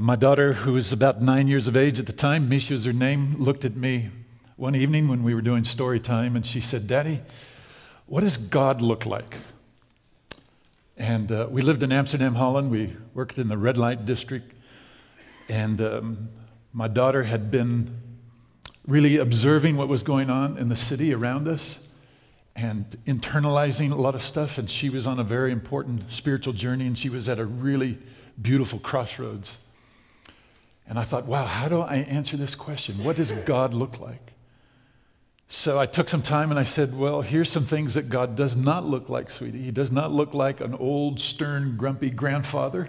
My daughter, who was about 9 years of age at the time, Misha is her name, looked at me one evening when we were doing story time, and she said, "Daddy, what does God look like?" And we lived in Amsterdam, Holland. We worked in the red light district. And my daughter had been really observing what was going on in the city around us and internalizing a lot of stuff. And she was on a very important spiritual journey, and she was at a really beautiful crossroads. And I thought, wow, how do I answer this question? What does God look like? So I took some time and I said, well, here's some things that God does not look like, sweetie. He does not look like an old, stern, grumpy grandfather.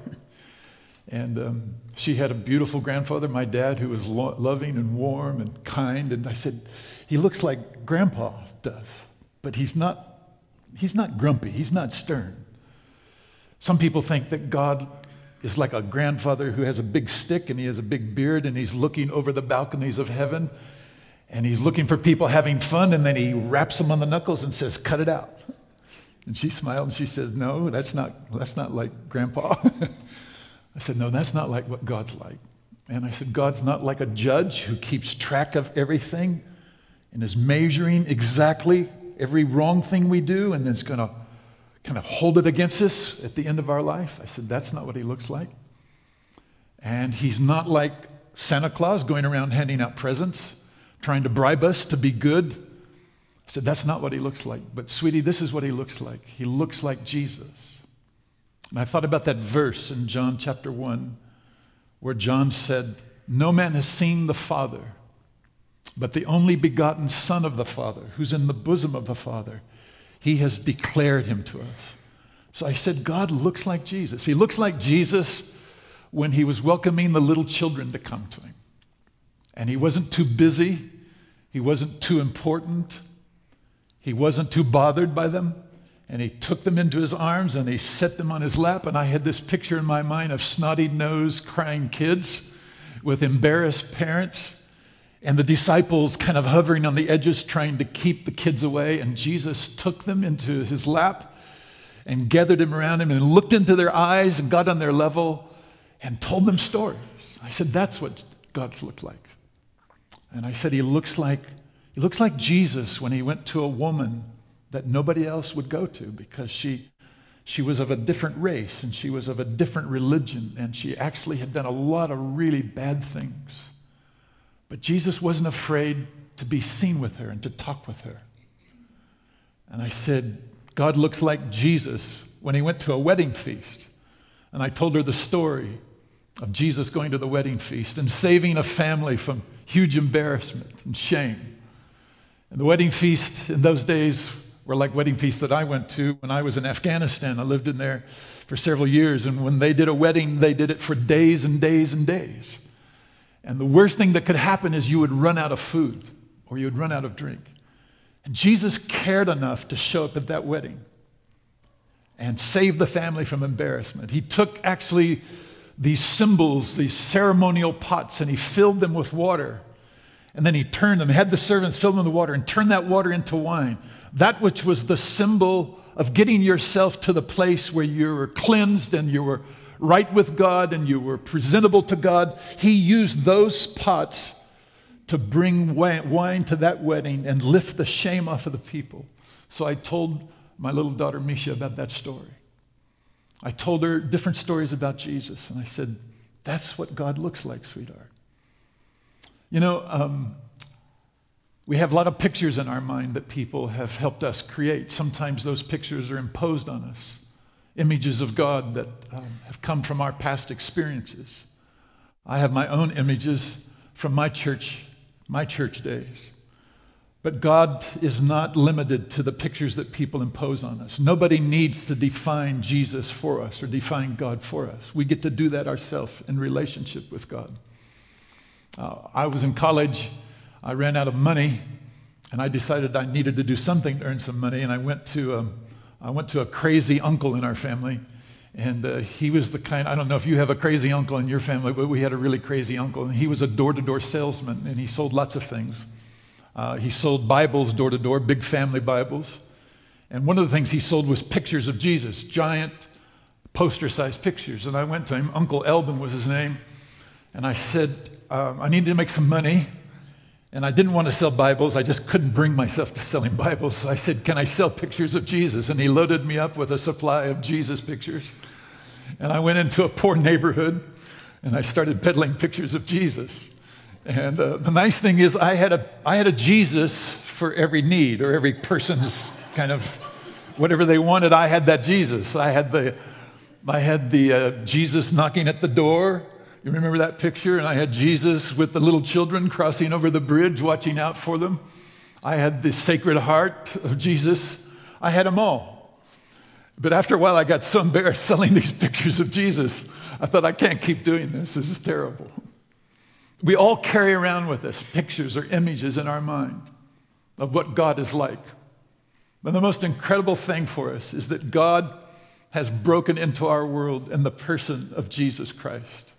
And she had a beautiful grandfather, my dad, who was loving and warm and kind. And I said, he looks like Grandpa does, but he's not grumpy. He's not stern. Some people think that God is like a grandfather who has a big stick and he has a big beard and he's looking over the balconies of heaven and he's looking for people having fun, and then he raps them on the knuckles and says, "Cut it out." And she smiled and she says, "No, that's not like Grandpa." I said, "No, that's not like what God's like." And I said, "God's not like a judge who keeps track of everything and is measuring exactly every wrong thing we do and then is going to kind of hold it against us at the end of our life." I said, "That's not what he looks like. And he's not like Santa Claus going around handing out presents, trying to bribe us to be good." I said, "That's not what he looks like. But sweetie, this is what he looks like. He looks like Jesus." And I thought about that verse in John chapter 1 where John said, "No man has seen the Father, but the only begotten Son of the Father, who's in the bosom of the Father, he has declared him to us." So I said, God looks like Jesus. He looks like Jesus when he was welcoming the little children to come to him. And he wasn't too busy. He wasn't too important. He wasn't too bothered by them. And he took them into his arms and he set them on his lap. And I had this picture in my mind of snotty-nosed, crying kids with embarrassed parents and the disciples kind of hovering on the edges trying to keep the kids away. And Jesus took them into his lap and gathered them around him and looked into their eyes and got on their level and told them stories. I said, that's what God's looked like. And I said, he looks like Jesus when he went to a woman that nobody else would go to because she was of a different race and she was of a different religion and she actually had done a lot of really bad things. But Jesus wasn't afraid to be seen with her and to talk with her. And I said, God looks like Jesus when he went to a wedding feast. And I told her the story of Jesus going to the wedding feast and saving a family from huge embarrassment and shame. And the wedding feast in those days were like wedding feasts that I went to when I was in Afghanistan. I lived in there for several years, and when they did a wedding, they did it for days and days and days. And the worst thing that could happen is you would run out of food or you would run out of drink. And Jesus cared enough to show up at that wedding and save the family from embarrassment. He took actually these symbols, these ceremonial pots, and he filled them with water. And then he turned them, had the servants fill them with the water, and turned that water into wine. That which was the symbol of getting yourself to the place where you were cleansed and you were right with God and you were presentable to God. He used those pots to bring wine to that wedding and lift the shame off of the people. So I told my little daughter Misha about that story. I told her different stories about Jesus. And I said, that's what God looks like, sweetheart. You know, we have a lot of pictures in our mind that people have helped us create. Sometimes those pictures are imposed on us, images of God that have come from our past experiences. I have my own images from my church days. But God is not limited to the pictures that people impose on us. Nobody needs to define Jesus for us or define God for us. We get to do that ourselves in relationship with God. I was in college, I ran out of money, and I decided I needed to do something to earn some money, and I went to a crazy uncle in our family, and he was the kind, I don't know if you have a crazy uncle in your family, but we had a really crazy uncle, and he was a door-to-door salesman, and he sold lots of things. He sold Bibles door-to-door, big family Bibles, and one of the things he sold was pictures of Jesus, giant poster-sized pictures, and I went to him, Uncle Elvin was his name. And I said, I needed to make some money. And I didn't want to sell Bibles. I just couldn't bring myself to selling Bibles. So I said, can I sell pictures of Jesus? And he loaded me up with a supply of Jesus pictures. And I went into a poor neighborhood, and I started peddling pictures of Jesus. And the nice thing is I had a Jesus for every need or every person's kind of whatever they wanted. I had that Jesus. I had the Jesus knocking at the door. You remember that picture? And I had Jesus with the little children crossing over the bridge, watching out for them. I had the Sacred Heart of Jesus. I had them all. But after a while, I got so embarrassed selling these pictures of Jesus. I thought, I can't keep doing this. This is terrible. We all carry around with us pictures or images in our mind of what God is like. But the most incredible thing for us is that God has broken into our world in the person of Jesus Christ,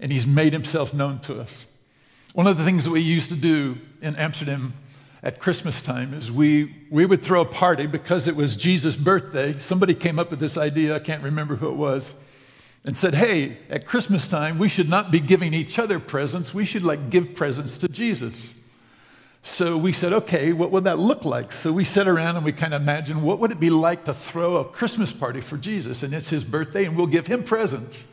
and he's made himself known to us. One of the things that we used to do in Amsterdam at Christmas time is we would throw a party because it was Jesus' birthday. Somebody came up with this idea, I can't remember who it was, and said, hey, at Christmas time, we should not be giving each other presents. We should give presents to Jesus. So we said, okay, what would that look like? So we sat around and we kind of imagined, what would it be like to throw a Christmas party for Jesus? And it's his birthday and we'll give him presents.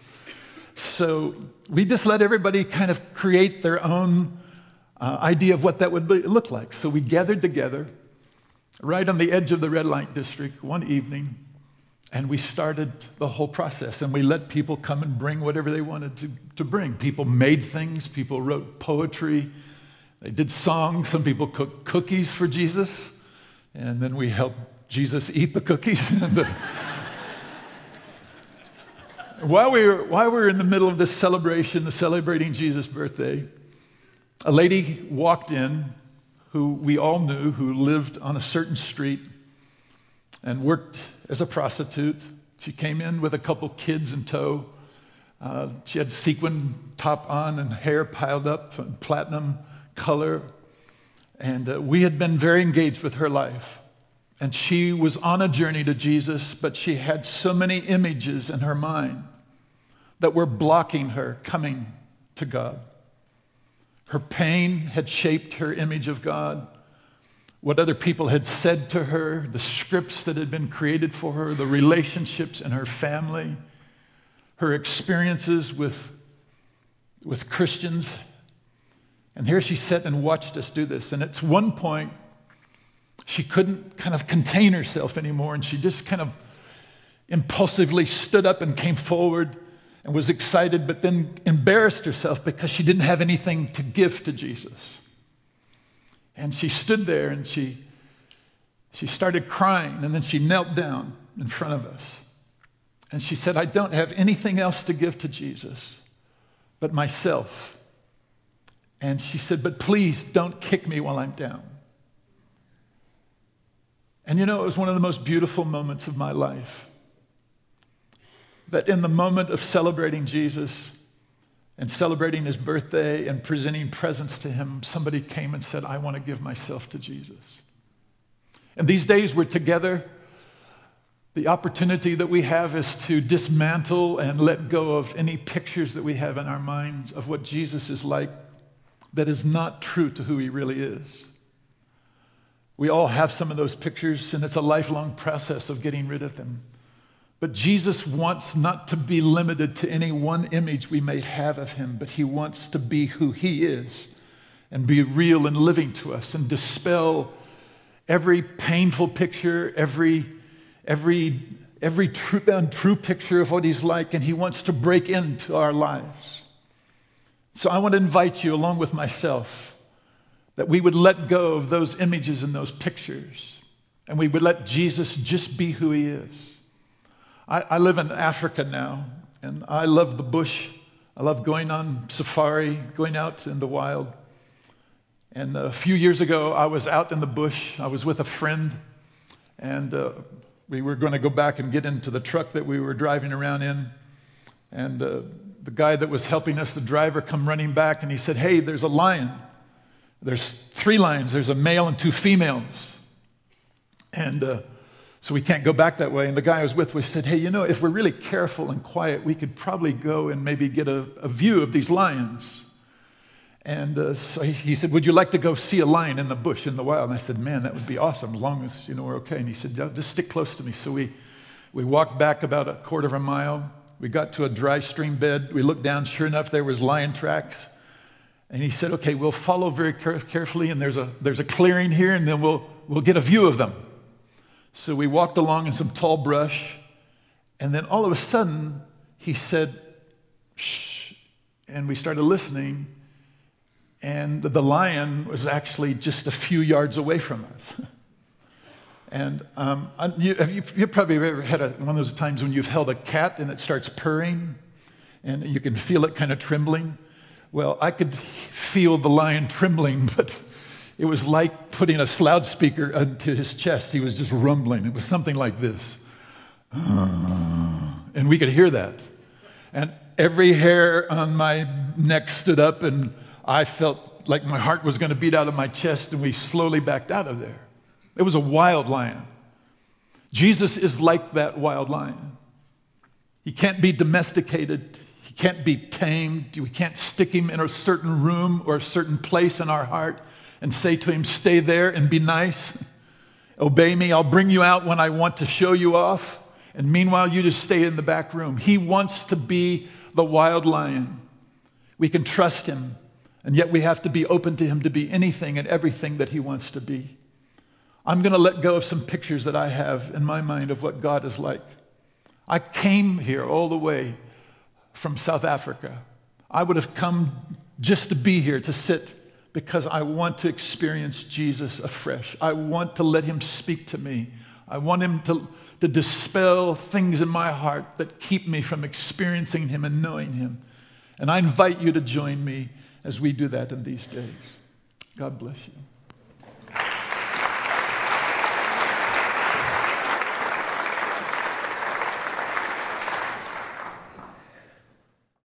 So we just let everybody kind of create their own idea of what that would look like. So we gathered together right on the edge of the red light district one evening, and we started the whole process, and we let people come and bring whatever they wanted to bring. People made things, people wrote poetry, they did songs, some people cooked cookies for Jesus, and then we helped Jesus eat the cookies. While we were in the middle of this celebration, celebrating Jesus' birthday, a lady walked in who we all knew, who lived on a certain street and worked as a prostitute. She came in with a couple kids in tow. She had sequin top on and hair piled up in platinum color. And we had been very engaged with her life. And she was on a journey to Jesus, but she had so many images in her mind that were blocking her coming to God. Her pain had shaped her image of God. What other people had said to her, the scripts that had been created for her, the relationships in her family, her experiences with Christians. And here she sat and watched us do this. And at one point, she couldn't kind of contain herself anymore, and she just kind of impulsively stood up and came forward and was excited, but then embarrassed herself because she didn't have anything to give to Jesus. And she stood there and she started crying, and then she knelt down in front of us. And she said, I don't have anything else to give to Jesus but myself. And she said, but please don't kick me while I'm down. And you know, it was one of the most beautiful moments of my life. That in the moment of celebrating Jesus and celebrating his birthday and presenting presents to him, somebody came and said, I want to give myself to Jesus. And these days we're together. The opportunity that we have is to dismantle and let go of any pictures that we have in our minds of what Jesus is like that is not true to who he really is. We all have some of those pictures, and it's a lifelong process of getting rid of them. But Jesus wants not to be limited to any one image we may have of him, but he wants to be who he is and be real and living to us and dispel every painful picture, every true, untrue picture of what he's like, and he wants to break into our lives. So I want to invite you, along with myself, that we would let go of those images and those pictures, and we would let Jesus just be who he is. I live in Africa now, and I love the bush. I love going on safari, going out in the wild. And a few years ago, I was out in the bush. I was with a friend, and we were going to go back and get into the truck that we were driving around in. And the guy that was helping us, the driver, come running back, and he said, hey, there's a lion. There's three lions. There's a male and two females. And So we can't go back that way. And the guy I was with, we said, hey, you know, if we're really careful and quiet, we could probably go and maybe get a view of these lions. And so he said, would you like to go see a lion in the bush, in the wild? And I said, man, that would be awesome, as long as, you know, we're okay. And he said, yeah, just stick close to me. So we walked back about a quarter of a mile. We got to a dry stream bed. We looked down. Sure enough, there was lion tracks. And he said, okay, we'll follow very carefully, and there's a clearing here, and then we'll get a view of them. So we walked along in some tall brush, and then all of a sudden, he said, shh, and we started listening, and the lion was actually just a few yards away from us. And you probably have ever had one of those times when you've held a cat and it starts purring, and you can feel it kind of trembling. Well, I could feel the lion trembling, but it was like putting a loudspeaker into his chest. He was just rumbling. It was something like this. And we could hear that. And every hair on my neck stood up, and I felt like my heart was going to beat out of my chest, and we slowly backed out of there. It was a wild lion. Jesus is like that wild lion. He can't be domesticated. He can't be tamed. We can't stick him in a certain room or a certain place in our heart and say to him, stay there and be nice. Obey me. I'll bring you out when I want to show you off. And meanwhile, you just stay in the back room. He wants to be the wild lion. We can trust him. And yet we have to be open to him to be anything and everything that he wants to be. I'm going to let go of some pictures that I have in my mind of what God is like. I came here all the way from South Africa. I would have come just to be here, to sit, because I want to experience Jesus afresh. I want to let him speak to me. I want him to dispel things in my heart that keep me from experiencing him and knowing him. And I invite you to join me as we do that in these days. God bless you.